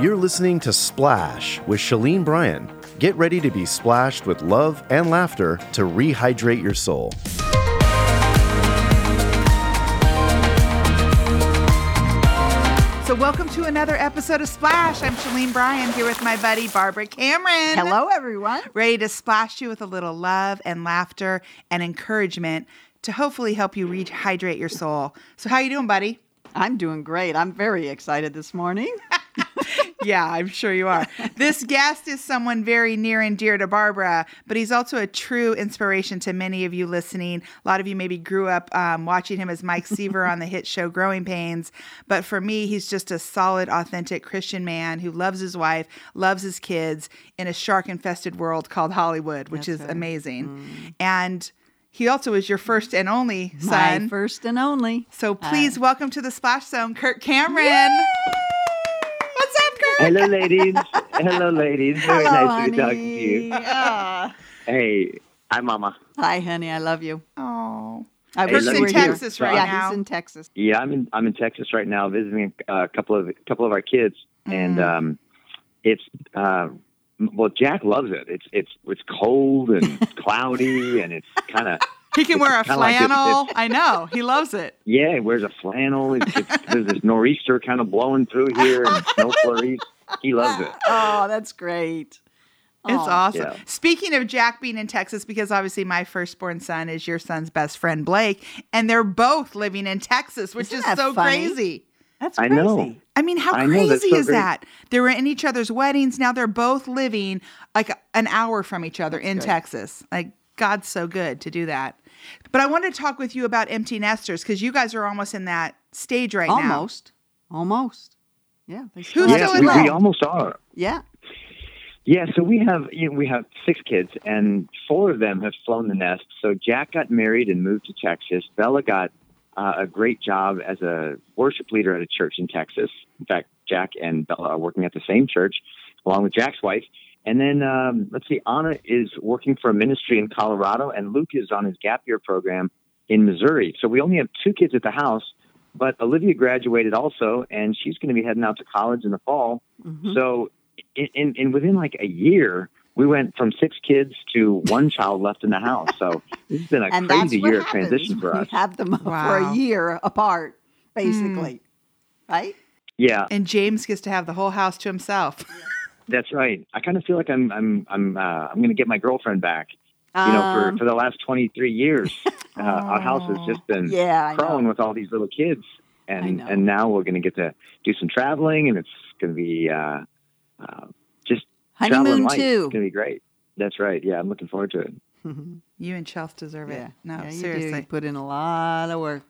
You're listening to Splash with Chalene Bryan. Get ready to be splashed with love and laughter to rehydrate your soul. So welcome to another episode of Splash. I'm Chalene Bryan here with my buddy Barbara Cameron. Hello, everyone. Ready to splash you with a little love and laughter and encouragement to hopefully help you rehydrate your soul. So how you doing, buddy? I'm doing great. I'm very excited this morning. Yeah, I'm sure you are. This guest is someone very near and dear to Barbara, but he's also a true inspiration to many of you listening. A lot of you maybe grew up watching him as Mike Seaver on the hit show Growing Pains. But for me, he's just a solid, authentic Christian man who loves his wife, loves his kids in a shark-infested world called Hollywood, which That's is right. amazing. Mm. And he also is your first and only son. My first and only. So please welcome to the Splash Zone, Kurt Cameron. Yay! Hello, ladies. Hello, ladies. Very Hello, nice honey. To be talking to you. Yeah. Hey, hi, Mama. Hi, honey. I love you. Oh, I wish you were here. Right yeah, now. He's in Texas. Yeah, I'm in Texas right now, visiting a couple of our kids, and it's well, Jack loves it. It's cold and cloudy, and it's kind of. He can wear a flannel. Like I know. He loves it. Yeah, he wears a flannel. There's this nor'easter kind of blowing through here and snow flurries. He loves it. Oh, that's great. It's awesome. Yeah. Speaking of Jack being in Texas, because obviously my firstborn son is your son's best friend, Blake, and they're both living in Texas, which Isn't is so funny? Crazy. That's crazy. I know. I mean, how crazy is that? They were in each other's weddings. Now they're both living like an hour from each other in Texas. Like, God's so good to do that. But I want to talk with you about empty nesters because you guys are almost in that stage right now. Almost. Yeah. We almost are. Yeah. Yeah. So we have 6 kids and 4 of them have flown the nest. So Jack got married and moved to Texas. Bella got a great job as a worship leader at a church in Texas. In fact, Jack and Bella are working at the same church along with Jack's wife. And then, let's see, Anna is working for a ministry in Colorado, and Luke is on his gap year program in Missouri. So we only have 2 kids at the house, but Olivia graduated also, and she's going to be heading out to college in the fall. Mm-hmm. So in within like a year, we went from 6 kids to 1 child left in the house. So it's been a crazy year of transition for us. We have them for a year apart, basically, right? Yeah. And James gets to have the whole house to himself. That's right. I kind of feel like I'm going to get my girlfriend back. You know, for the last 23 years, our house has just been crawling with all these little kids, and now we're going to get to do some traveling, and it's going to be just honeymoon too. It's going to be great. That's right. Yeah, I'm looking forward to it. Mm-hmm. You and Chelsea deserve it. No, seriously, you put in a lot of work.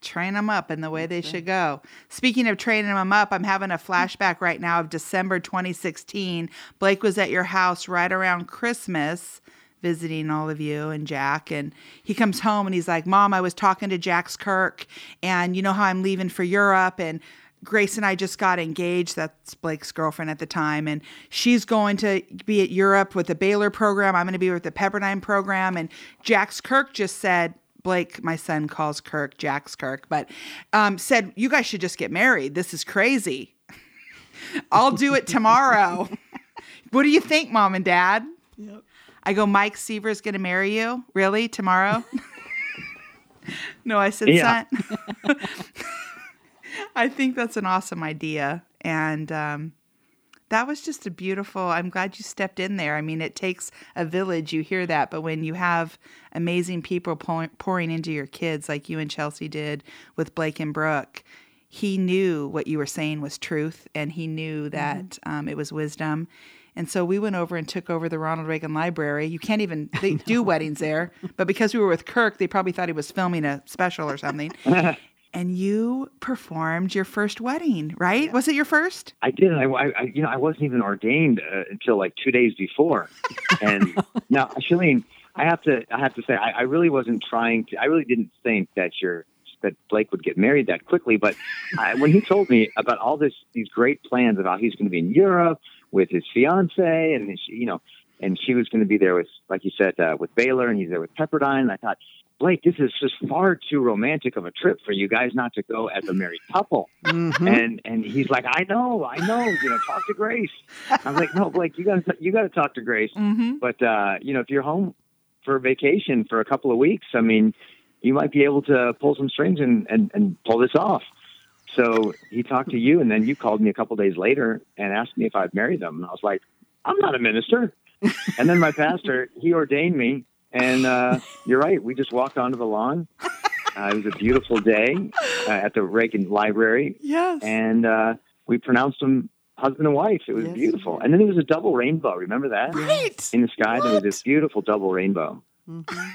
Train them up in the way they should go. Speaking of training them up, I'm having a flashback right now of December 2016. Blake was at your house right around Christmas visiting all of you and Jack, and he comes home and he's like, Mom, I was talking to Jack's Kirk, and you know how I'm leaving for Europe, and Grace and I just got engaged. That's Blake's girlfriend at the time. And she's going to be at Europe with the Baylor program. I'm going to be with the Pepperdine program. And Jack's Kirk just said, Blake, my son, calls Kirk Jack's Kirk, but said, you guys should just get married. This is crazy. I'll do it tomorrow. What do you think, Mom and Dad? Yep. I go, Mike Seaver's going to marry you? Really? Tomorrow? No, I said, son. I think that's an awesome idea. And that was just a beautiful, I'm glad you stepped in there. I mean, it takes a village, you hear that, but when you have amazing people pouring into your kids like you and Chelsea did with Blake and Brooke, he knew what you were saying was truth, and he knew that it was wisdom. And so we went over and took over the Ronald Reagan Library. You can't even do weddings there, but because we were with Kirk, they probably thought he was filming a special or something. And you performed your first wedding, right? Was it your first? I did. I wasn't even ordained until like 2 days before. And now, Chalene, I have to say, I really wasn't trying to. I really didn't think that Blake would get married that quickly. But when he told me about all these great plans about he's going to be in Europe with his fiance, and his, you know, And she was going to be there with, like you said, with Baylor, and he's there with Pepperdine. And I thought, Blake, this is just far too romantic of a trip for you guys not to go as a married couple. Mm-hmm. And he's like, I know, you know, talk to Grace. I'm like, no, Blake, you got to talk to Grace. Mm-hmm. But, you know, if you're home for vacation for a couple of weeks, I mean, you might be able to pull some strings and pull this off. So he talked to you, and then you called me a couple days later and asked me if I'd marry them. And I was like, I'm not a minister. And then my pastor, he ordained me. And you're right. We just walked onto the lawn. It was a beautiful day at the Reagan Library. Yes. And we pronounced them husband and wife. It was beautiful. And then there was a double rainbow. Remember that? Right. In the sky, there was this beautiful double rainbow. Mm-hmm.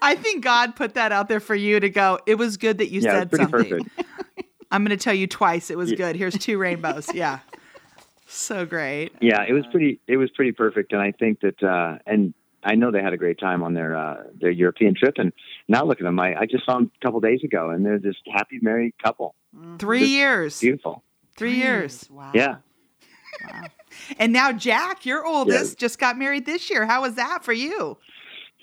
I think God put that out there for you to go, it was good that you said it was pretty something. Perfect. I'm going to tell you twice. It was good. Here's two rainbows. Yeah. So great. Yeah, it was pretty perfect. And I think that, and I know they had a great time on their European trip. And now look at them. I just saw them a couple days ago, and they're this happy married couple. 3 years. Beautiful. 3 years. Wow. Yeah. Wow. And now Jack, your oldest, just got married this year. How was that for you?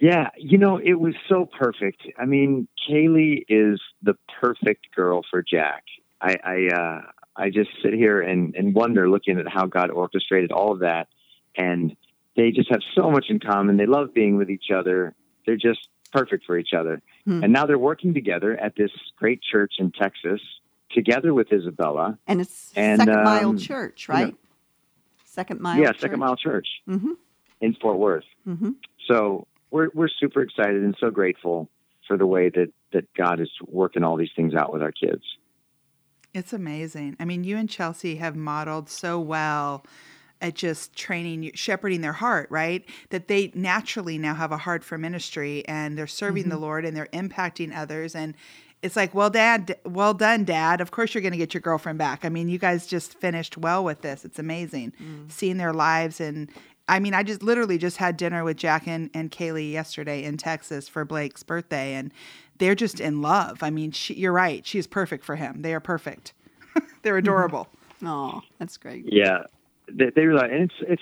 Yeah, you know, it was so perfect. I mean, Kaylee is the perfect girl for Jack. I just sit here and wonder, looking at how God orchestrated all of that. And they just have so much in common. They love being with each other. They're just perfect for each other. Hmm. And now they're working together at this great church in Texas, together with Isabella. And it's Second Mile Church, right? You know, Second Mile Church. Yeah, Second Mile Church in Fort Worth. Mm-hmm. So we're super excited and so grateful for the way that God is working all these things out with our kids. It's amazing. I mean, you and Chelsea have modeled so well at just training, shepherding their heart, right? That they naturally now have a heart for ministry, and they're serving the Lord, and they're impacting others. And it's like, well done, Dad. Of course you're going to get your girlfriend back. I mean, you guys just finished well with this. It's amazing seeing their lives. And I mean, I just literally just had dinner with Jack and Kaylee yesterday in Texas for Blake's birthday, and they're just in love. I mean, you're right. She's perfect for him. They are perfect. They're adorable. Oh, that's great. Yeah. They realize, and it's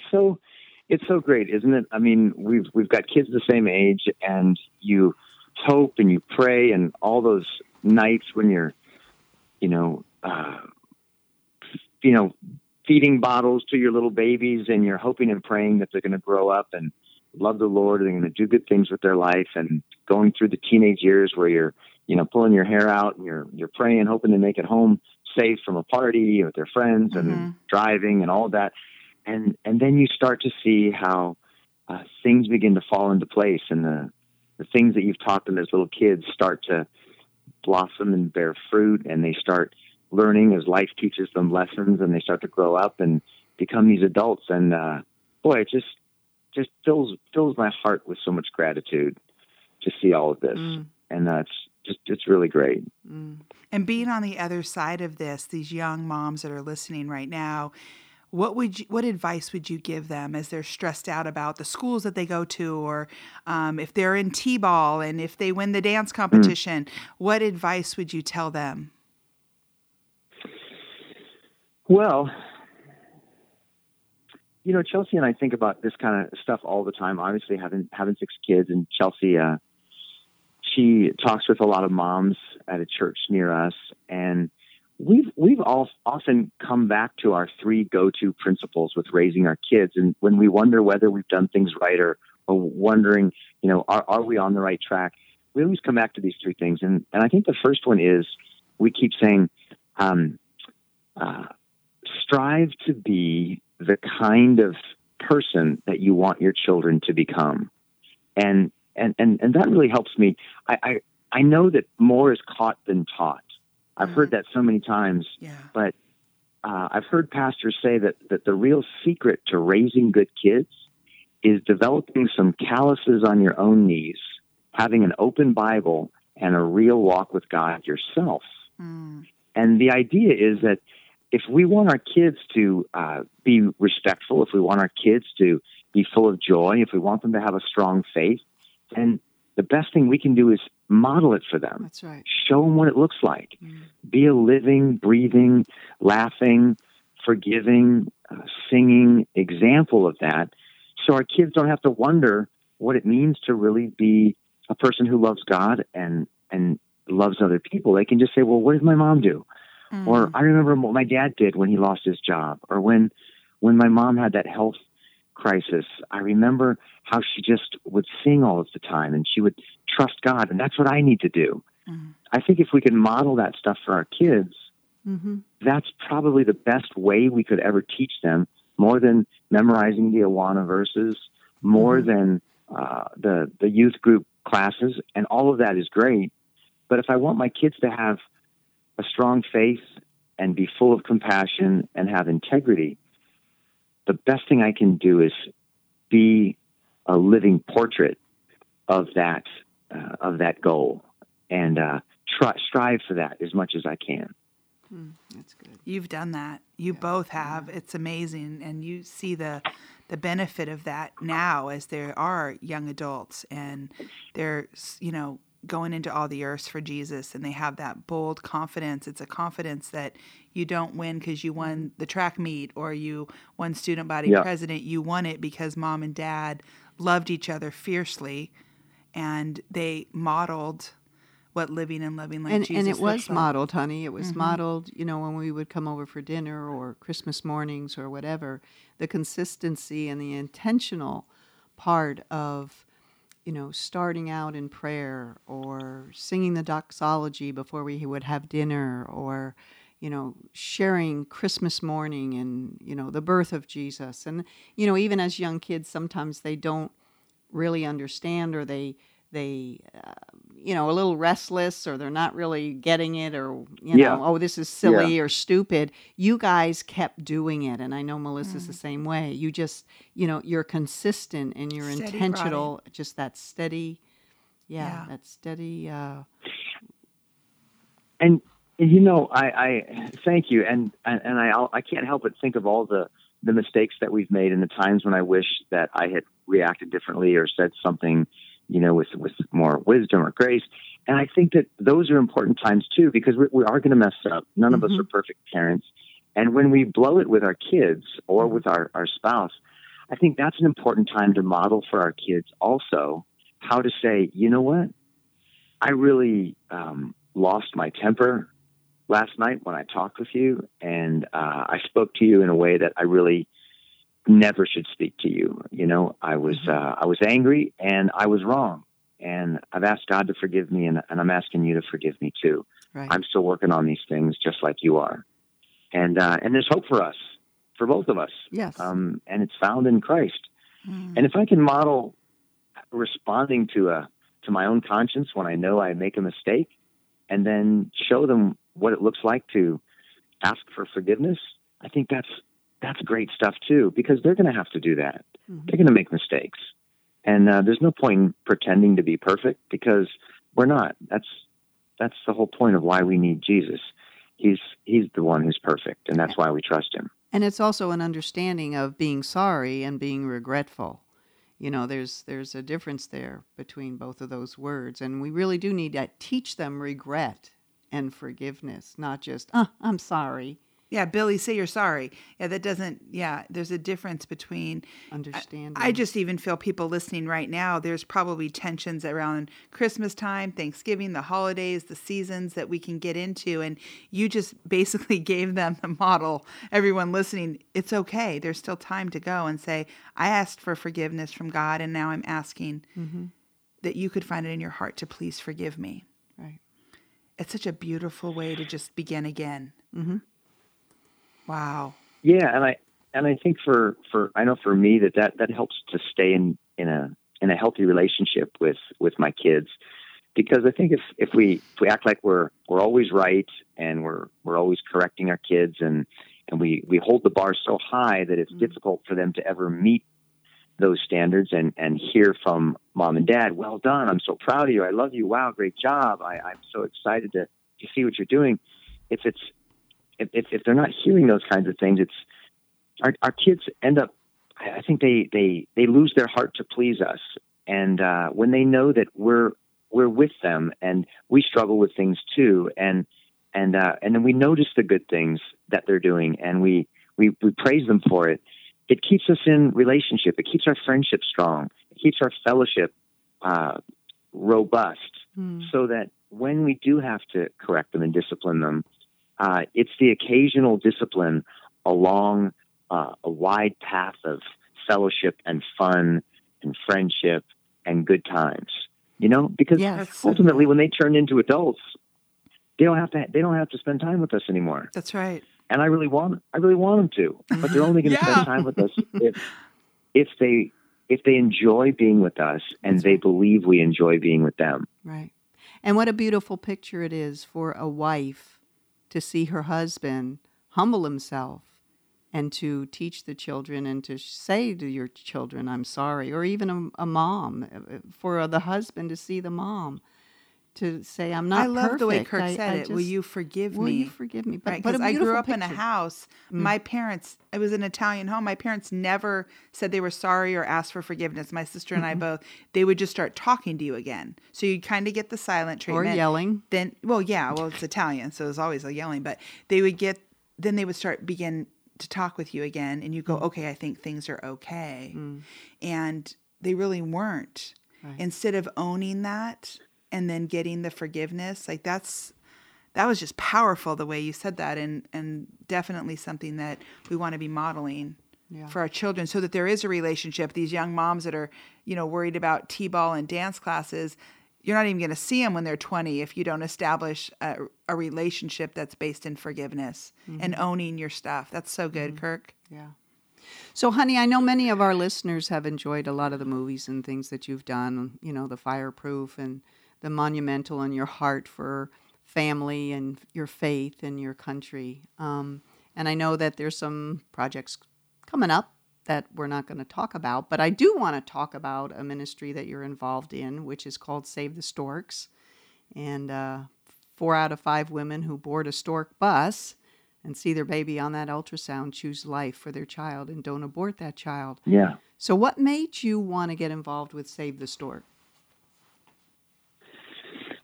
so great, isn't it? I mean, we've got kids the same age, and you hope and you pray, and all those nights when you're, you know, feeding bottles to your little babies, and you're hoping and praying that they're going to grow up and love the Lord, and they're going to do good things with their life, and going through the teenage years where you're, you know, pulling your hair out, and you're praying, hoping to make it home safe from a party with their friends and driving and all that. And then you start to see how things begin to fall into place, and the things that you've taught them as little kids start to blossom and bear fruit, and they start learning as life teaches them lessons, and they start to grow up and become these adults. And boy, it just fills my heart with so much gratitude to see all of this. And that's it's really great. And being on the other side of this, these young moms that are listening right now, what advice would you give them as they're stressed out about the schools that they go to, or if they're in T-ball and if they win the dance competition, what advice would you tell them? Well, you know, Chelsea and I think about this kind of stuff all the time, obviously having 6 kids, and Chelsea, she talks with a lot of moms at a church near us, and we've all often come back to our 3 go-to principles with raising our kids. And when we wonder whether we've done things right, or wondering, you know, are we on the right track, we always come back to these 3 things. And I think the first one is, we keep saying, strive to be the kind of person that you want your children to become. And that really helps me. I know that more is caught than taught. I've heard that so many times, but I've heard pastors say that the real secret to raising good kids is developing some calluses on your own knees, having an open Bible, and a real walk with God yourself. And the idea is that if we want our kids to be respectful, if we want our kids to be full of joy, if we want them to have a strong faith, and the best thing we can do is model it for them. That's right. Show them what it looks like. Be a living, breathing, laughing, forgiving, singing example of that, so our kids don't have to wonder what it means to really be a person who loves God and loves other people. They can just say, well, what did my mom do? Mm. Or I remember what my dad did when he lost his job, or when my mom had that health crisis. I remember how she just would sing all of the time, and she would trust God, and that's what I need to do. Mm. I think if we can model that stuff for our kids, mm-hmm. that's probably the best way we could ever teach them, more than memorizing the Awana verses, more mm-hmm. than the youth group classes, and all of that is great. But if I want my kids to have a strong faith and be full of compassion and have integrity, the best thing I can do is be a living portrait of that goal, and strive for that as much as I can. Mm, that's good. You've done that. You both have. It's amazing, and you see the benefit of that now as there are young adults, and they're going into all the earth for Jesus, and they have that bold confidence. It's a confidence that you don't win because you won the track meet or you won student body president. You won it because mom and dad loved each other fiercely, and they modeled what living and loving like Jesus and it was modeled, honey. It was mm-hmm. modeled, when we would come over for dinner or Christmas mornings or whatever, the consistency and the intentional part of, starting out in prayer or singing the doxology before we would have dinner, or, sharing Christmas morning and, the birth of Jesus. And, even as young kids, sometimes they don't really understand, or they a little restless, or they're not really getting it, or, this is silly or stupid. You guys kept doing it. And I know Melissa's the same way. You just, you're consistent and you're steady, intentional, Brian. Just that steady. Yeah. That steady. And I thank you. And I can't help but think of all the mistakes that we've made and the times when I wish that I had reacted differently or said something, with more wisdom or grace. And I think that those are important times too, because we are going to mess up. None mm-hmm. of us are perfect parents. And when we blow it with our kids or with our spouse, I think that's an important time to model for our kids also how to say, you know what? I really lost my temper last night when I talked with you, and I spoke to you in a way that I really never should speak to you. I was angry and I was wrong, and I've asked God to forgive me, and I'm asking you to forgive me too. Right. I'm still working on these things just like you are. And there's hope for us, for both of us. Yes. And it's found in Christ. Mm. And if I can model responding to my own conscience when I know I make a mistake, and then show them what it looks like to ask for forgiveness, I think that's great stuff too, because they're going to have to do that. Mm-hmm. They're going to make mistakes. And there's no point in pretending to be perfect, because we're not. That's the whole point of why we need Jesus. He's the one who's perfect, and that's why we trust him. And it's also an understanding of being sorry and being regretful. There's a difference there between both of those words, and we really do need to teach them regret and forgiveness, not just, I'm sorry. Yeah, Billy, say you're sorry. Yeah, that doesn't, there's a difference between understanding. I just even feel people listening right now, there's probably tensions around Christmas time, Thanksgiving, the holidays, the seasons that we can get into. And you just basically gave them the model. Everyone listening, it's okay. There's still time to go and say, I asked for forgiveness from God, and now I'm asking mm-hmm. that you could find it in your heart to please forgive me. Right. It's such a beautiful way to just begin again. Mm-hmm. Wow. Yeah, and I think for me that helps to stay in a healthy relationship with my kids, because I think if we act like we're always right and we're always correcting our kids, and we hold the bar so high that it's mm-hmm. difficult for them to ever meet those standards and hear from mom and dad, well done, I'm so proud of you, I love you, wow, great job, I'm so excited to see what you're doing. If they're not hearing those kinds of things, it's our kids end up, I think they lose their heart to please us. And when they know that we're with them, and we struggle with things too, and then we notice the good things that they're doing, and we praise them for it. It keeps us in relationship. It keeps our friendship strong. It keeps our fellowship robust, so that when we do have to correct them and discipline them, it's the occasional discipline along a wide path of fellowship and fun and friendship and good times. You know, because ultimately when they turn into adults, they don't have to spend time with us anymore. That's right. And I really want them to, but they're only going to spend time with us if they enjoy being with us and they believe we enjoy being with them. Right. And what a beautiful picture it is for a wife to see her husband humble himself and to teach the children and to say to your children, I'm sorry, or even a mom, for the husband to see the mom. To say, I'm not perfect. I love the way Kurt said it. Will you forgive me? Will you forgive me? Right, because I grew up in a house. My parents, it was an Italian home. My parents never said they were sorry or asked for forgiveness. My sister and I both, they would just start talking to you again. So you'd kind of get the silent treatment. Or yelling. Then, it's Italian, so there's always a yelling. But they would begin to talk with you again. And you go, okay, I think things are okay. And they really weren't. Right. Instead of owning that and then getting the forgiveness, like that was just powerful the way you said that, and definitely something that we want to be modeling for our children, so that there is a relationship. These young moms that are, worried about t-ball and dance classes, you're not even going to see them when they're 20 if you don't establish a relationship that's based in forgiveness and owning your stuff. That's so good, Kirk. Yeah. So, honey, I know many of our listeners have enjoyed a lot of the movies and things that you've done, the Fireproof and the Monumental, and your heart for family and your faith and your country. And I know that there's some projects coming up that we're not going to talk about, but I do want to talk about a ministry that you're involved in, which is called Save the Storks. And 4 out of 5 women who board a stork bus and see their baby on that ultrasound choose life for their child and don't abort that child. Yeah. So what made you want to get involved with Save the Stork?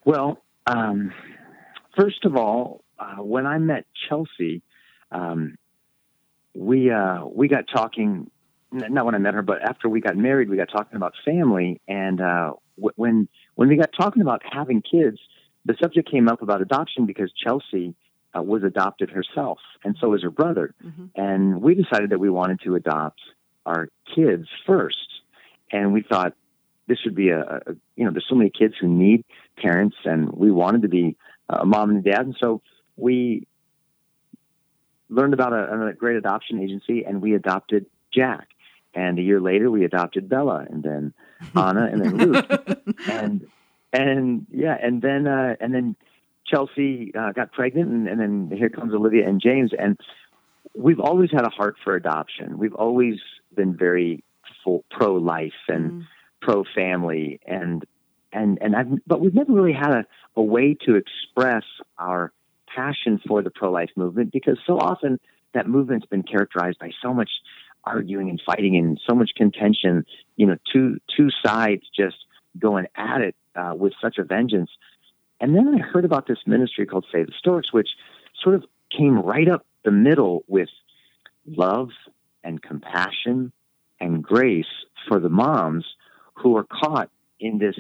Well, first of all, when I met Chelsea, we got talking, not when I met her, but after we got married, we got talking about family. And when we got talking about having kids, the subject came up about adoption because Chelsea was adopted herself, and so was her brother. And we decided that we wanted to adopt our kids first. And we thought, this would be there's so many kids who need parents, and we wanted to be a mom and a dad. And so we learned about a great adoption agency, and we adopted Jack. And a year later, we adopted Bella, and then Anna, and then Luke. and then Chelsea got pregnant, and then here comes Olivia and James. And we've always had a heart for adoption. We've always been very pro-life and pro-family, but we've never really had a way to express our passion for the pro-life movement, because so often that movement's been characterized by so much arguing and fighting and so much contention, two sides just going at it with such a vengeance. And then I heard about this ministry called Save the Storks, which sort of came right up the middle with love and compassion and grace for the moms who are caught in this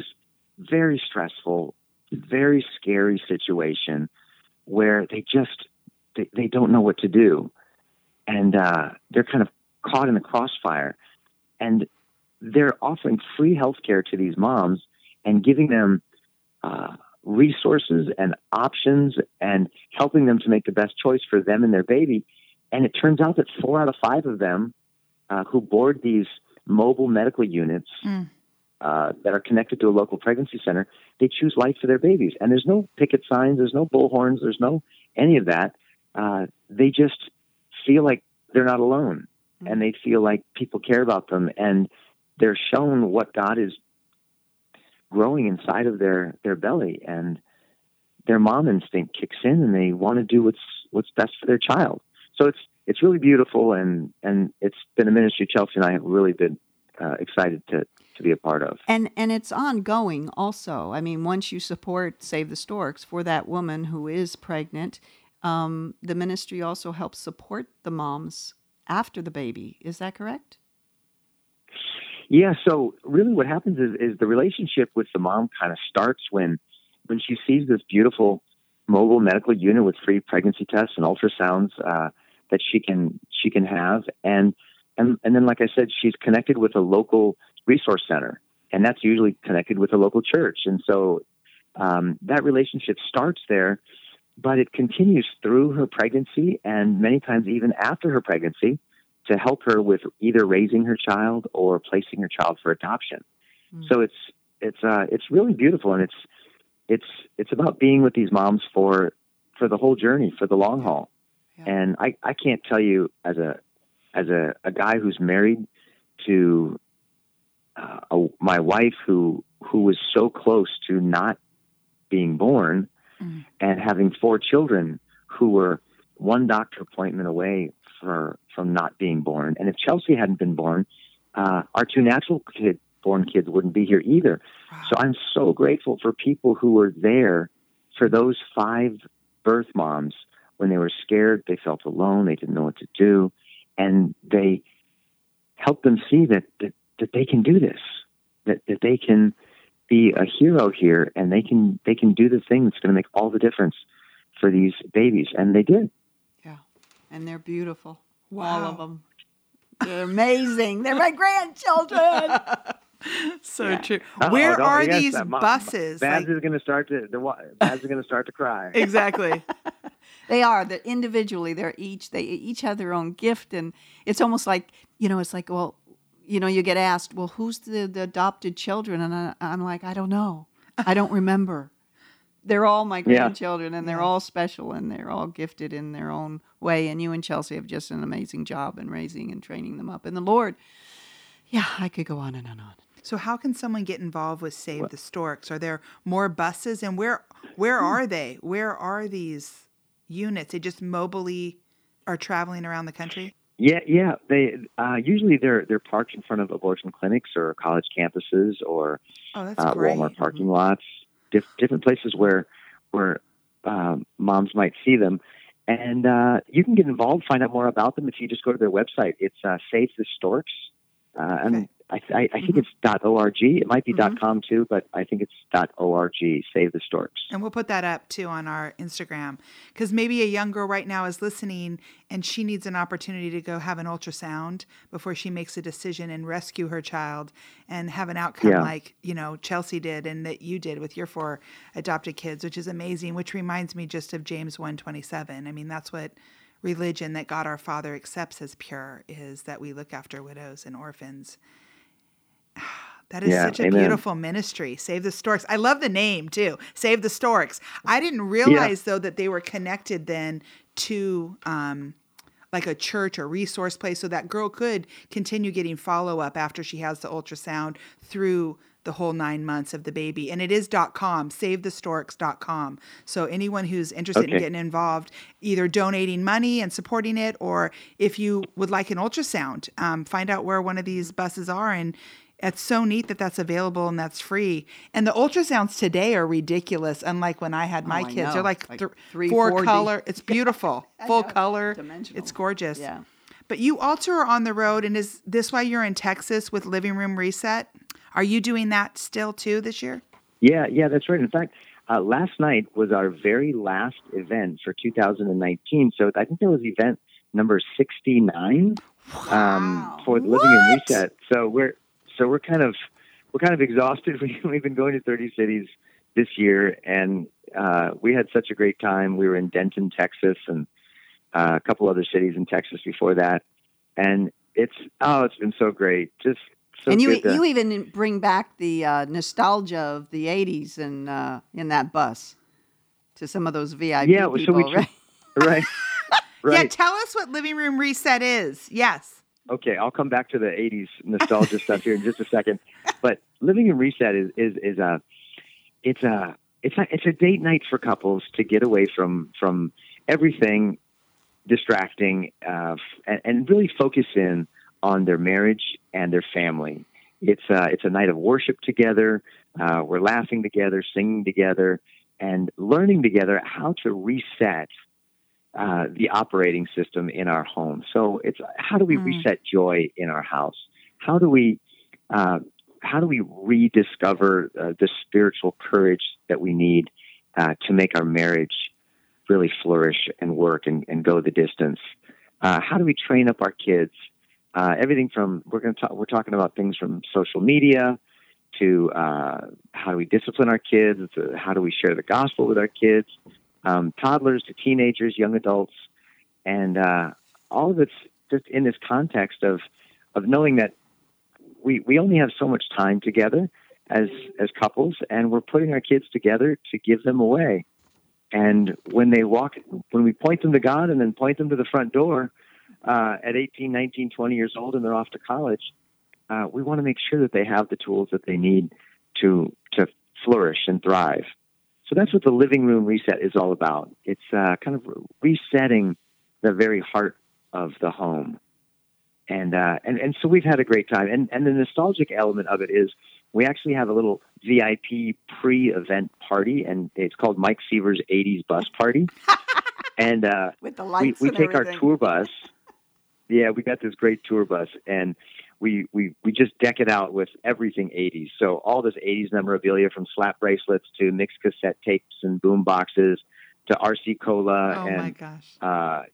very stressful, very scary situation where they don't know what to do. And they're kind of caught in the crossfire. And they're offering free healthcare to these moms and giving them resources and options and helping them to make the best choice for them and their baby. And it turns out that 4 out of 5 of them who board these mobile medical units that are connected to a local pregnancy center, they choose life for their babies. And there's no picket signs, there's no bullhorns, there's no any of that. They just feel like they're not alone, and they feel like people care about them, and they're shown what God is growing inside of their belly, and their mom instinct kicks in, and they want to do what's best for their child. So it's really beautiful, and it's been a ministry Chelsea and I have really been excited to be a part of. And it's ongoing also. I mean, once you support Save the Storks for that woman who is pregnant, the ministry also helps support the moms after the baby. Is that correct? Yeah. So really what happens is the relationship with the mom kind of starts when she sees this beautiful mobile medical unit with free pregnancy tests and ultrasounds that she can have. And then, like I said, she's connected with a local resource center, and that's usually connected with a local church. And so that relationship starts there, but it continues through her pregnancy and many times even after her pregnancy to help her with either raising her child or placing her child for adoption. Mm. So it's really beautiful, and it's about being with these moms for the whole journey, for the long haul. Yeah. And I can't tell you as a guy who's married to my wife who was so close to not being born and having four children who were one doctor appointment away from not being born. And if Chelsea hadn't been born, our two born kids wouldn't be here either. Wow. So I'm so grateful for people who were there for those five birth moms when they were scared, they felt alone, they didn't know what to do. And they help them see that they can do this, that they can be a hero here, and they can do the thing that's going to make all the difference for these babies. And they did. Yeah. And they're beautiful. Wow. All of them. They're amazing. They're my grandchildren. So yeah. True. Where are these buses? Babs is going to start to cry. Exactly. They are. They're individually. They each have their own gift, and it's almost like you get asked, well, who's the adopted children? And I'm like, I don't know. I don't remember. They're all my grandchildren, and they're all special, and they're all gifted in their own way. And you and Chelsea have just an amazing job in raising and training them up. And the Lord, I could go on and on. So how can someone get involved with Save the Storks? Are there more buses? And where are they? Where are these units? They just mobily are traveling around the country? Yeah. They usually they're parked in front of abortion clinics or college campuses or Walmart parking lots, different places where moms might see them. And you can get involved, find out more about them if you just go to their website. It's Save the Storks. And I think it's .org. It might be .com too, but I think it's .org, Save the Storks. And we'll put that up too on our Instagram, because maybe a young girl right now is listening and she needs an opportunity to go have an ultrasound before she makes a decision and rescue her child and have an outcome like, Chelsea did and that you did with your four adopted kids, which is amazing, which reminds me just of James 1:27. I mean, that's what religion that God our Father accepts as pure is, that we look after widows and orphans. That is such a beautiful ministry. Save the Storks. I love the name too. Save the Storks. I didn't realize though that they were connected then to like a church or resource place, so that girl could continue getting follow-up after she has the ultrasound through the whole 9 months of the baby. And it is .com, SaveTheStorks.com. So anyone who's interested in getting involved, either donating money and supporting it, or if you would like an ultrasound, find out where one of these buses are. And it's so neat that that's available and that's free. And the ultrasounds today are ridiculous, unlike when I had my kids. Know. They're like 4-color. It's beautiful. Full color. Dimensional. It's gorgeous. Yeah. But you also are on the road, and is this why you're in Texas with Living Room Reset? Are you doing that still, too, this year? Yeah, that's right. In fact, last night was our very last event for 2019. So I think that was event number 69 for the Living Room Reset. So we're kind of exhausted. We've been going to 30 cities this year, and we had such a great time. We were in Denton, Texas, and a couple other cities in Texas before that. And it's been so great. Just so and you even bring back the nostalgia of the 80s and in that bus to some of those VIP people, right? Right. Yeah, tell us what Living Room Reset is. Yes. Okay, I'll come back to the 80s nostalgia stuff here in just a second. But Living Room Reset is a date night for couples to get away from everything distracting and really focus in on their marriage and their family. It's a night of worship together. We're laughing together, singing together, and learning together how to reset the operating system in our home. So it's how do we reset joy in our house? How do we rediscover the spiritual courage that we need to make our marriage really flourish and work and go the distance? How do we train up our kids? Everything from we're talking about things from social media to how do we discipline our kids? To how do we share the gospel with our kids? Toddlers to teenagers, young adults, and all of it's just in this context of knowing that we only have so much time together as couples, and we're putting our kids together to give them away. And when we point them to God and then point them to the front door at 18, 19, 20 years old, and they're off to college, we want to make sure that they have the tools that they need to flourish and thrive. So that's what the Living Room Reset is all about. It's kind of resetting the very heart of the home. And so we've had a great time. And the nostalgic element of it is we actually have a little VIP pre-event party, and it's called Mike Seaver's 80s Bus Party. And with the lights we take everything. Our tour bus. Yeah, we got this great tour bus, and we just deck it out with everything 80s. So all this 80s memorabilia, from slap bracelets to mixed cassette tapes and boom boxes to RC Cola and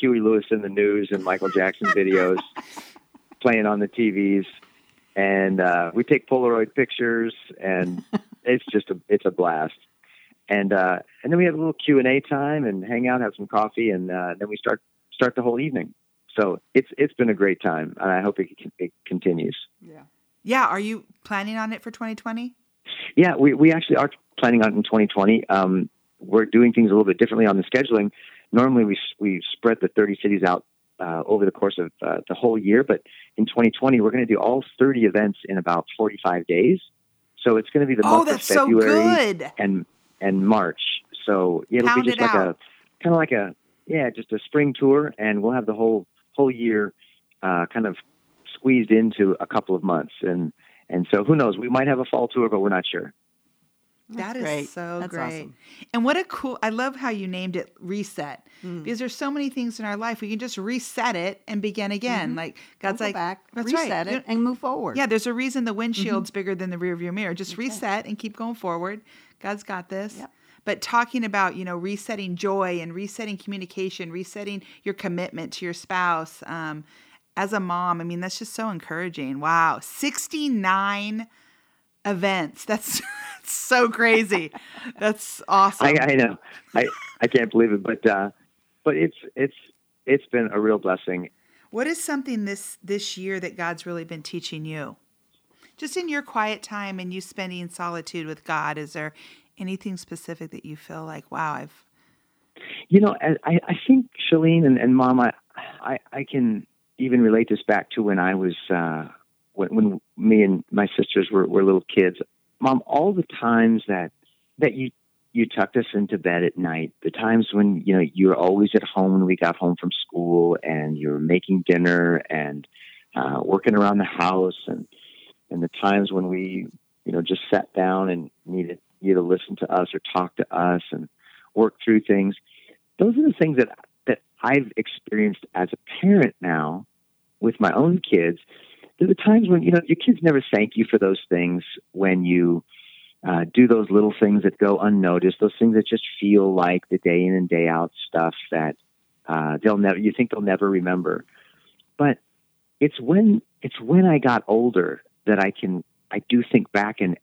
Huey Lewis in the News and Michael Jackson videos playing on the TVs. And we take Polaroid pictures, and it's just it's a blast. And then we have a little Q&A time and hang out, have some coffee, and then we start the whole evening. So it's been a great time, and I hope it continues. Yeah. Are you planning on it for 2020? Yeah, we actually are planning on it in 2020. We're doing things a little bit differently on the scheduling. Normally, we spread the 30 cities out over the course of the whole year, but in 2020, we're going to do all 30 events in about 45 days. So it's going to be the month of February and March. So it'll be just like a kind of like a just a spring tour, and we'll have the whole year kind of squeezed into a couple of months. And so who knows, we might have a fall tour, but we're not sure. That's great. Awesome. And what a cool, I love how you named it Reset, because there's so many things in our life. We can just reset it and begin again. Mm-hmm. Like God's like, go back, that's reset right. it and move forward. Yeah. There's a reason the windshield's bigger than the rearview mirror. Just reset and keep going forward. God's got this. Yep. But talking about, resetting joy and resetting communication, resetting your commitment to your spouse, as a mom, I mean, that's just so encouraging. Wow. 69 events. That's so crazy. That's awesome. I know. I can't believe it, but it's been a real blessing. What is something this year that God's really been teaching you? Just in your quiet time and you spending solitude with God, is there anything specific that you feel like, wow, I've... I think, Chalene and Mom, I can even relate this back to when I was, when me and my sisters were little kids. Mom, all the times that you tucked us into bed at night, the times when, you were always at home when we got home from school, and you were making dinner and working around the house, and the times when we, just sat down and needed you to listen to us or talk to us and work through things. Those are the things that I've experienced as a parent now with my own kids. There are the times when, your kids never thank you for those things, when you do those little things that go unnoticed, those things that just feel like the day in and day out stuff that you think they'll never remember. But it's when I got older that I do think back and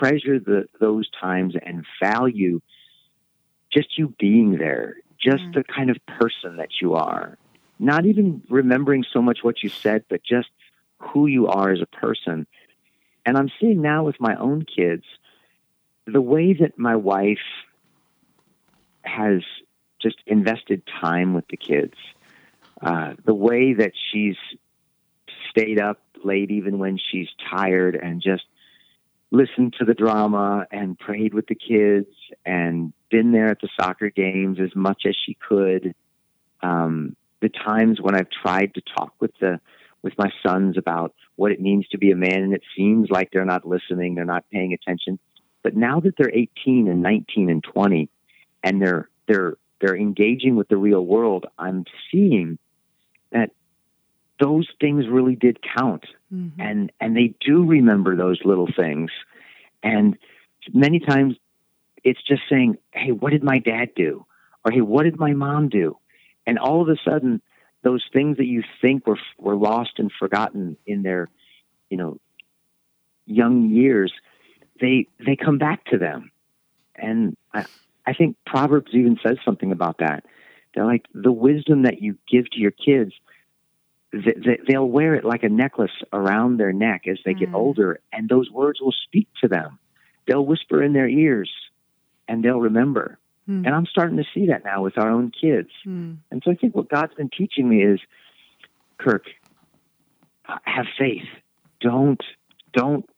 treasure those times and value just you being there, just the kind of person that you are. Not even remembering so much what you said, but just who you are as a person. And I'm seeing now with my own kids, the way that my wife has just invested time with the kids, the way that she's stayed up late even when she's tired and just listened to the drama and prayed with the kids and been there at the soccer games as much as she could. The times when I've tried to talk with my sons about what it means to be a man, and it seems like they're not listening, they're not paying attention. But now that they're 18 and 19 and 20, and they're they're engaging with the real world, I'm seeing that those things really did count. Mm-hmm. And they do remember those little things. And many times it's just saying, hey, what did my dad do? Or, hey, what did my mom do? And all of a sudden, those things that you think were lost and forgotten in their, you know, young years, they come back to them. And I think Proverbs even says something about that. They're like, the wisdom that you give to your kids, they'll wear it like a necklace around their neck as they get older, and those words will speak to them. They'll whisper in their ears, and they'll remember. Mm. And I'm starting to see that now with our own kids. Mm. And so I think what God's been teaching me is, Kirk, have faith. Don't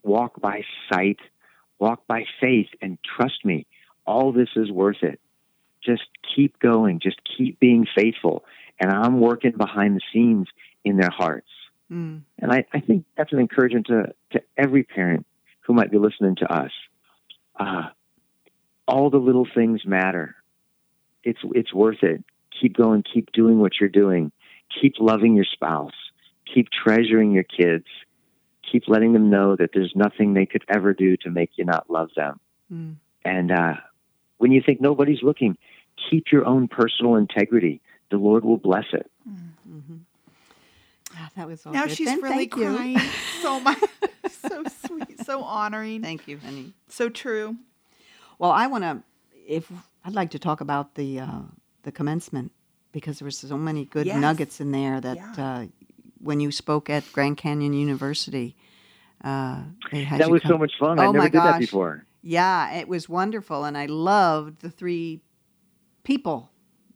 walk by sight. Walk by faith, and trust me, all this is worth it. Just keep going. Just keep being faithful. And I'm working behind the scenes in their hearts. Mm. And I think that's an encouragement to every parent who might be listening to us. All the little things matter. It's worth it. Keep going. Keep doing what you're doing. Keep loving your spouse. Keep treasuring your kids. Keep letting them know that there's nothing they could ever do to make you not love them. Mm. And when you think nobody's looking, keep your own personal integrity. The Lord will bless it. Mm-hmm. Oh, that was all now good. She's then, really crying you. So much. So sweet, so honoring. Thank you, honey. So true. Well, I'd like to talk about the commencement, because there were so many good nuggets in there that when you spoke at Grand Canyon University, they had that was so much fun. Oh, I never did that before. Yeah, it was wonderful, and I loved the three people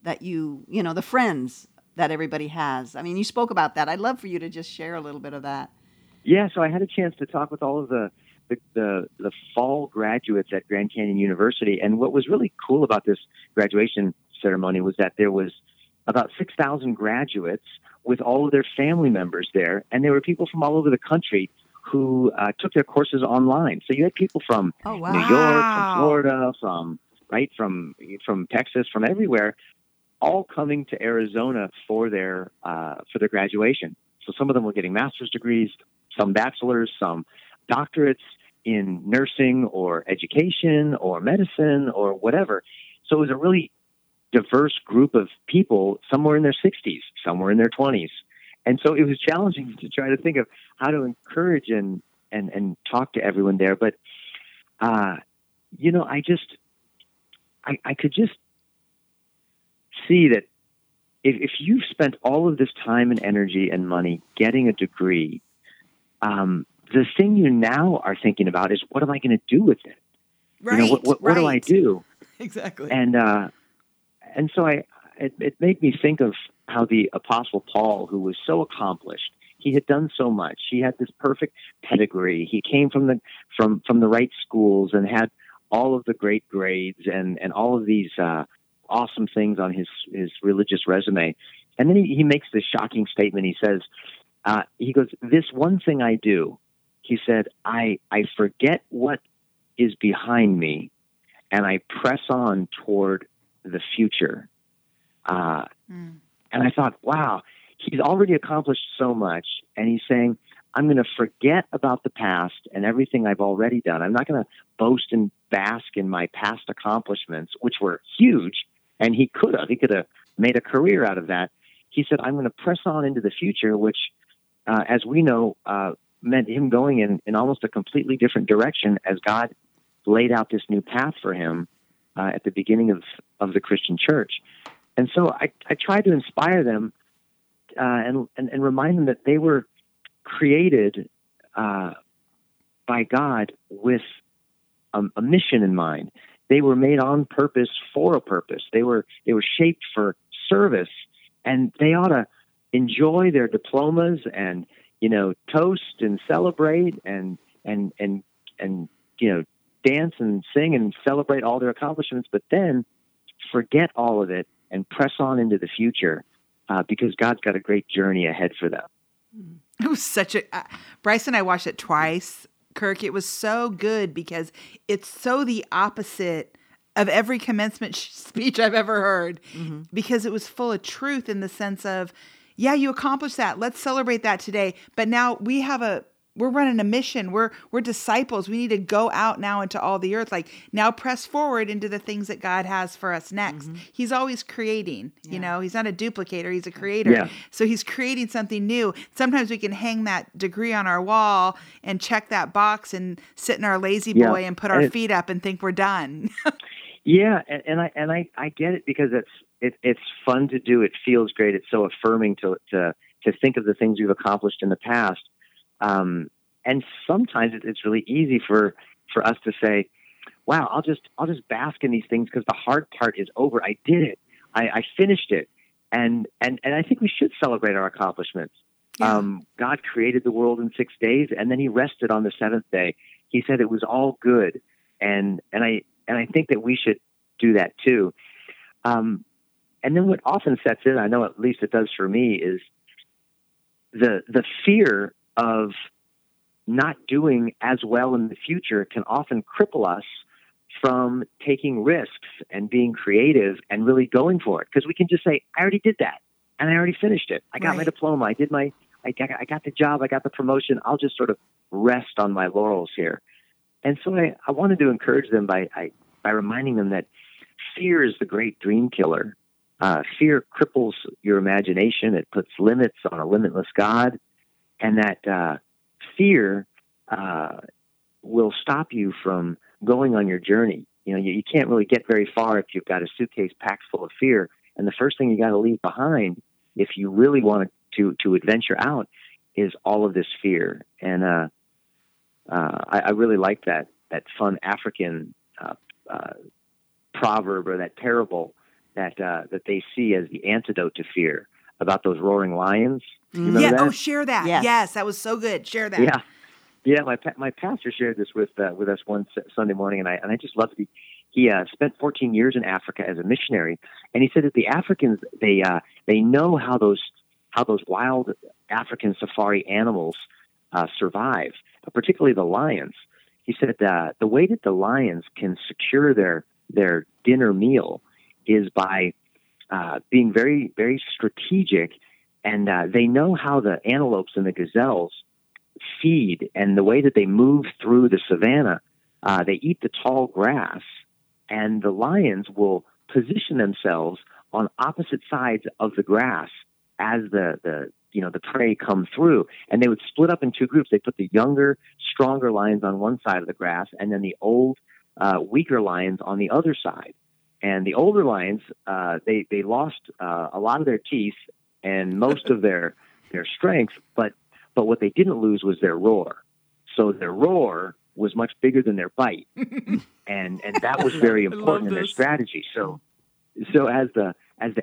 that you know, the friends that everybody has. I mean, you spoke about that. I'd love for you to just share a little bit of that. Yeah, so I had a chance to talk with all of the fall graduates at Grand Canyon University, and what was really cool about this graduation ceremony was that there was about 6,000 graduates with all of their family members there, and there were people from all over the country who took their courses online. So you had people from New York, from Florida, from Texas, from everywhere, all coming to Arizona for their graduation. So some of them were getting master's degrees, some bachelor's, some doctorates in nursing or education or medicine or whatever. So it was a really diverse group of people. Some were in their 60s, some were in their 20s. And so it was challenging to try to think of how to encourage and talk to everyone there. But, you know, I could just see that if you've spent all of this time and energy and money getting a degree, the thing you now are thinking about is, what am I going to do with it? Right. You know, what do I do? Exactly. And so it made me think of how the Apostle Paul, who was so accomplished, he had done so much. He had this perfect pedigree. He came from the right schools and had all of the great grades and all of these awesome things on his religious resume. And then he makes this shocking statement. He says, he goes, this one thing I do, he said, I forget what is behind me, and I press on toward the future. And I thought, wow, he's already accomplished so much. And he's saying, I'm going to forget about the past and everything I've already done. I'm not going to boast and bask in my past accomplishments, which were huge. And he could have made a career out of that. He said, I'm going to press on into the future, which, as we know, meant him going in almost a completely different direction as God laid out this new path for him at the beginning of the Christian church. And so I tried to inspire them and remind them that they were created by God with a mission in mind. They were made on purpose for a purpose. They were shaped for service, and they ought to enjoy their diplomas and, you know, toast and celebrate and you know, dance and sing and celebrate all their accomplishments, but then forget all of it and press on into the future, because God's got a great journey ahead for them. It was such a Bryce and I watched it twice, Kirk. It was so good because it's so the opposite of every commencement speech I've ever heard, mm-hmm. because it was full of truth in the sense of, yeah, you accomplished that. Let's celebrate that today. But now we're running a mission. We're disciples. We need to go out now into all the earth. Like, now press forward into the things that God has for us next. Mm-hmm. He's always creating, yeah. you know, he's not a duplicator. He's a creator. Yeah. So he's creating something new. Sometimes we can hang that degree on our wall and check that box and sit in our lazy boy yeah. and put our feet up and think we're done. Yeah. And I get it, because it's fun to do. It feels great. It's so affirming to think of the things we've accomplished in the past. And sometimes it's really easy for us to say, wow, I'll just bask in these things because the hard part is over. I did it. I finished it. And I think we should celebrate our accomplishments. Yeah. God created the world in 6 days, and then he rested on the seventh day. He said it was all good. And I think that we should do that too. And then what often sets in, I know at least it does for me, is the fear of not doing as well in the future can often cripple us from taking risks and being creative and really going for it. Because we can just say, I already did that and I already finished it. I got my diploma. I got the job. I got the promotion. I'll just sort of rest on my laurels here. And so I wanted to encourage them by reminding them that fear is the great dream killer. Fear cripples your imagination. It puts limits on a limitless God. And that fear will stop you from going on your journey. You know, you can't really get very far if you've got a suitcase packed full of fear. And the first thing you got to leave behind, if you really want to adventure out, is all of this fear. And I really like that fun African proverb, or that parable that they see as the antidote to fear, about those roaring lions. You know that? Oh, share that. Yes, that was so good. Share that. Yeah. My pastor shared this with us one Sunday morning, and I just loved it. He spent 14 years in Africa as a missionary, and he said that the Africans they know how those wild African safari animals survive, particularly the lions. He said the way that the lions can secure their dinner meal is by being very, very strategic, and they know how the antelopes and the gazelles feed, and the way that they move through the savannah. They eat the tall grass, and the lions will position themselves on opposite sides of the grass as the prey come through, and they would split up in two groups. They put the younger, stronger lions on one side of the grass, and then the old, weaker lions on the other side. And the older lions, they lost a lot of their teeth and most of their strength, but what they didn't lose was their roar. So their roar was much bigger than their bite, and that was very important in their strategy. So as the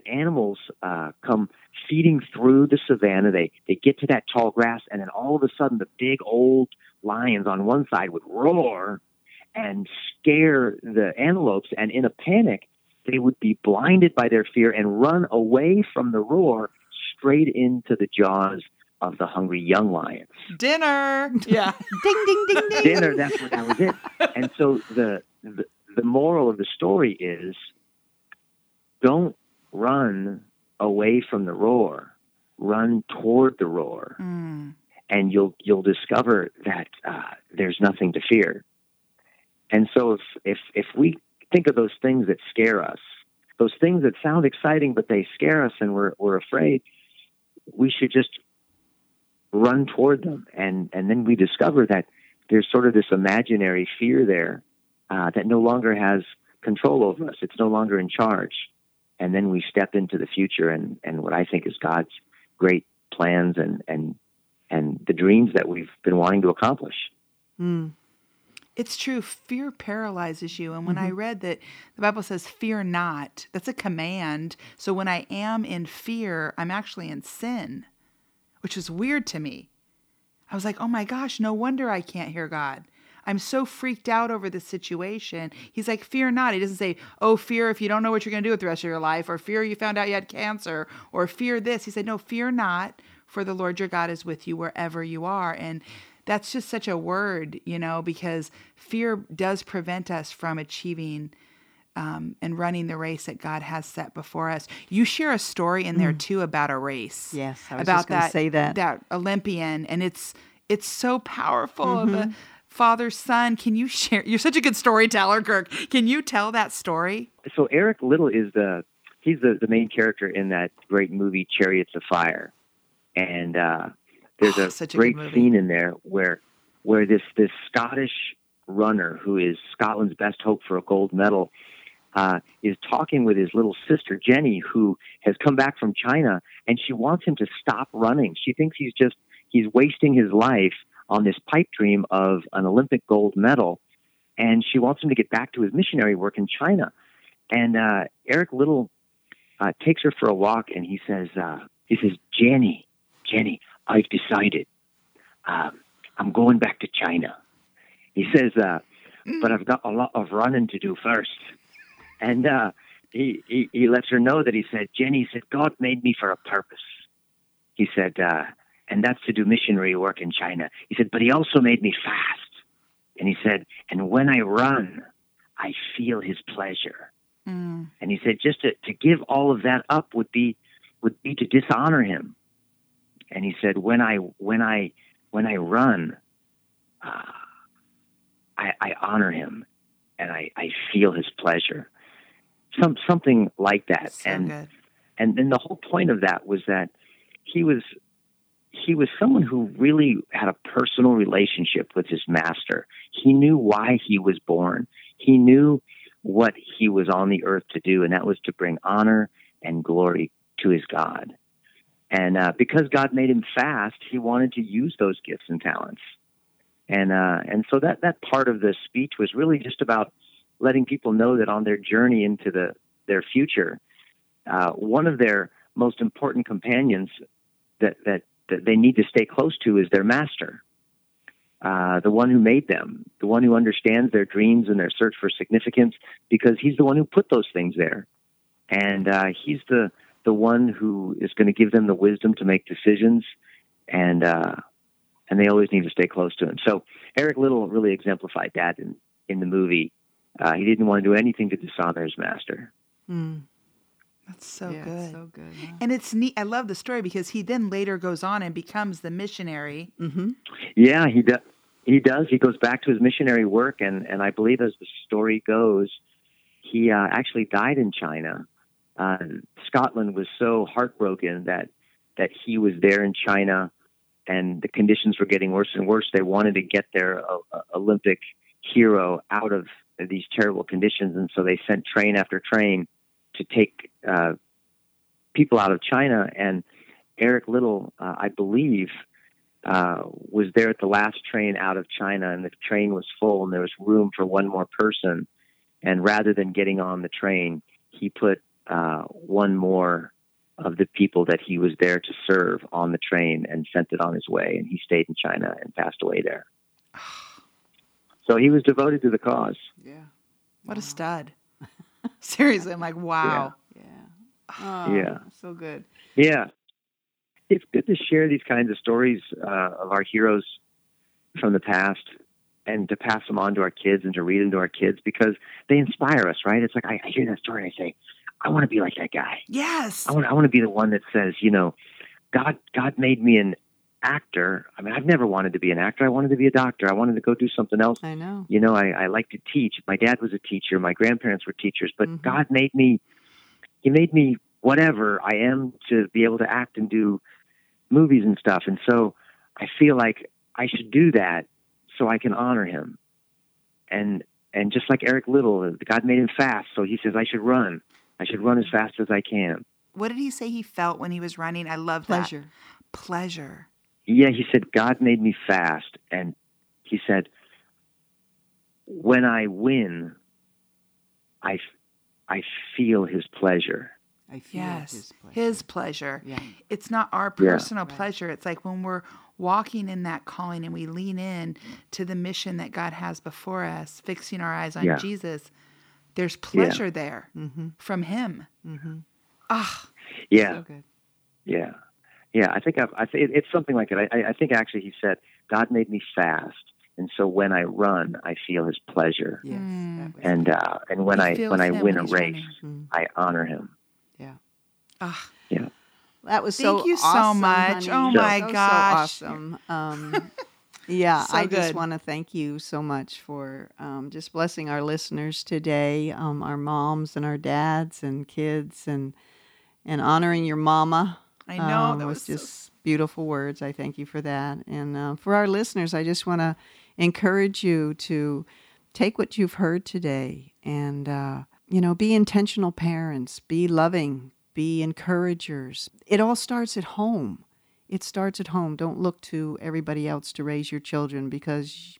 animals come feeding through the savannah, they get to that tall grass, and then all of a sudden the big old lions on one side would roar and scare the antelopes, and in a panic, they would be blinded by their fear and run away from the roar straight into the jaws of the hungry young lions. Dinner! Yeah. Ding, ding, ding, ding. Dinner, that was it. And so the moral of the story is, don't run away from the roar. Run toward the roar. Mm. And you'll discover that there's nothing to fear. And so if we think of those things that scare us, those things that sound exciting but they scare us and we're afraid, we should just run toward them. And then we discover that there's sort of this imaginary fear there that no longer has control over us. It's no longer in charge. And then we step into the future and what I think is God's great plans and the dreams that we've been wanting to accomplish. Mm. It's true. Fear paralyzes you. And when mm-hmm. I read that the Bible says, fear not, that's a command. So when I am in fear, I'm actually in sin, which was weird to me. I was like, oh my gosh, no wonder I can't hear God. I'm so freaked out over this situation. He's like, fear not. He doesn't say, oh, fear if you don't know what you're going to do with the rest of your life, or fear you found out you had cancer, or fear this. He said, no, fear not, for the Lord your God is with you wherever you are. And that's just such a word, you know, because fear does prevent us from achieving and running the race that God has set before us. You share a story in there too about a race. Yes, I was about just going to say that. That Olympian, and it's so powerful. Mm-hmm. Of a father, son. Can you share? You're such a good storyteller, Kirk. Can you tell that story? So Eric Liddell is the main character in that great movie Chariots of Fire, and there's a great scene in there where this Scottish runner, who is Scotland's best hope for a gold medal, is talking with his little sister, Jenny, who has come back from China, and she wants him to stop running. She thinks he's wasting his life on this pipe dream of an Olympic gold medal, and she wants him to get back to his missionary work in China. And Eric Liddell takes her for a walk, and he says, Jenny, I've decided. I'm going back to China. He says, but I've got a lot of running to do first. And he lets her know that he said, Jenny said, God made me for a purpose. He said, and that's to do missionary work in China. He said, but he also made me fast. And he said, and when I run, I feel his pleasure. Mm. And he said, just to give all of that up would be to dishonor him. And he said, when I run, I honor him, and I feel his pleasure. Something like that. So and then the whole point of that was that he was someone who really had a personal relationship with his master. He knew why he was born. He knew what he was on the earth to do, and that was to bring honor and glory to his God. And because God made him fast, he wanted to use those gifts and talents. And so that part of the speech was really just about letting people know that on their journey into their future, one of their most important companions that they need to stay close to is their master, the one who made them, the one who understands their dreams and their search for significance, because he's the one who put those things there. And he's the one who is going to give them the wisdom to make decisions, and they always need to stay close to him. So Eric Liddell really exemplified that in the movie. He didn't want to do anything to dishonor his master. Mm. That's so good. It's so good. Huh? And it's neat. I love the story because he then later goes on and becomes the missionary. Mm-hmm. Yeah, he does. He goes back to his missionary work, and I believe as the story goes, he actually died in China. Scotland was so heartbroken that he was there in China, and the conditions were getting worse and worse. They wanted to get their Olympic hero out of these terrible conditions, and so they sent train after train to take people out of China. And Eric Liddell, I believe, was there at the last train out of China, and the train was full, and there was room for one more person. And rather than getting on the train, he put one more of the people that he was there to serve on the train and sent it on his way. And he stayed in China and passed away there. So he was devoted to the cause. Yeah. What a stud. Seriously. I'm like, wow. Yeah. Yeah. Oh, yeah. So good. Yeah. It's good to share these kinds of stories of our heroes from the past, and to pass them on to our kids and to read them to our kids, because they inspire us, right? It's like, I hear that story and I say, I want to be like that guy. Yes. I want to be the one that says, you know, God made me an actor. I mean, I've never wanted to be an actor. I wanted to be a doctor. I wanted to go do something else. I know. You know, I like to teach. My dad was a teacher. My grandparents were teachers. But mm-hmm. God made me, he made me whatever I am to be able to act and do movies and stuff. And so I feel like I should do that so I can honor him. And just like Eric Liddell, God made him fast. So he says, I should run as fast as I can. What did he say he felt when he was running? I love that. Pleasure. Yeah, he said, God made me fast. And he said, when I win, I feel his pleasure. His pleasure. Yeah. It's not our personal pleasure. It's like when we're walking in that calling and we lean in to the mission that God has before us, fixing our eyes on Jesus. There's pleasure there from him. Mm-hmm. So good. Yeah. Yeah. I think it's something like it. I think actually he said, God made me fast. And so when I run, I feel his pleasure. Yes, and when I win a race, I honor him. Yeah. Yeah. That was so awesome. Thank you so much. Oh my gosh. So awesome. Yeah, so I just want to thank you so much for just blessing our listeners today, our moms and our dads and kids, and honoring your mama. I know. That was just so beautiful words. I thank you for that. And for our listeners, I just want to encourage you to take what you've heard today and, be intentional parents, be loving, be encouragers. It all starts at home. It starts at home. Don't look to everybody else to raise your children, because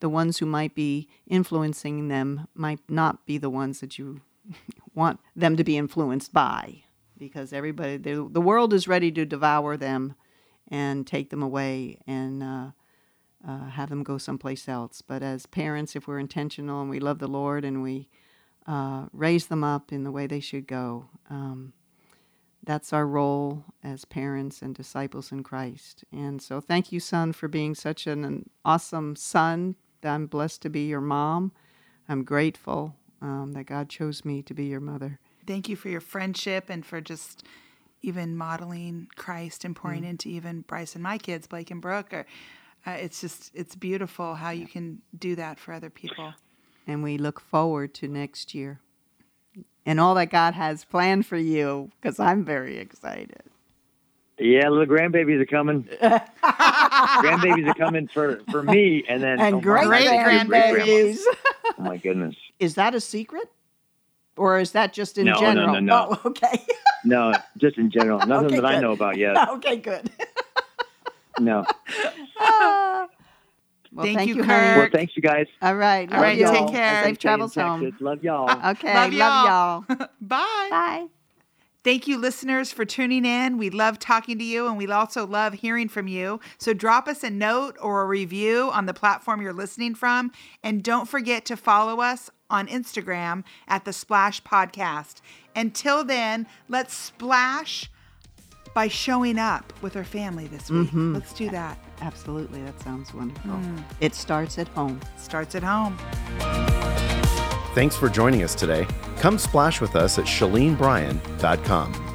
the ones who might be influencing them might not be the ones that you want them to be influenced by, because everybody, the world is ready to devour them and take them away and have them go someplace else. But as parents, if we're intentional and we love the Lord and we raise them up in the way they should go, that's our role as parents and disciples in Christ. And so thank you, son, for being such an awesome son. I'm blessed to be your mom. I'm grateful that God chose me to be your mother. Thank you for your friendship and for just even modeling Christ and pouring into even Bryce and my kids, Blake and Brooke. It's beautiful how you can do that for other people. And we look forward to next year and all that God has planned for you, because I'm very excited. Yeah, little grandbabies are coming. Grandbabies are coming for me, and then great grandbabies. Oh my goodness! Is that a secret, or is that just in general? No. Oh, okay. No, just in general. Nothing that I know about yet. Okay, good. No. Well, thank you, Kurt. Well, thanks, you guys. All right. Y'all. Take care. Safe travels home. Love y'all. Okay. Love y'all. Bye. Bye. Thank you, listeners, for tuning in. We love talking to you, and we also love hearing from you. So drop us a note or a review on the platform you're listening from. And don't forget to follow us on Instagram at The Splash Podcast. Until then, let's splash by showing up with our family this week. Mm-hmm. Let's do that. Absolutely. That sounds wonderful. Mm. It starts at home. Starts at home. Thanks for joining us today. Come splash with us at ChaleneBryan.com.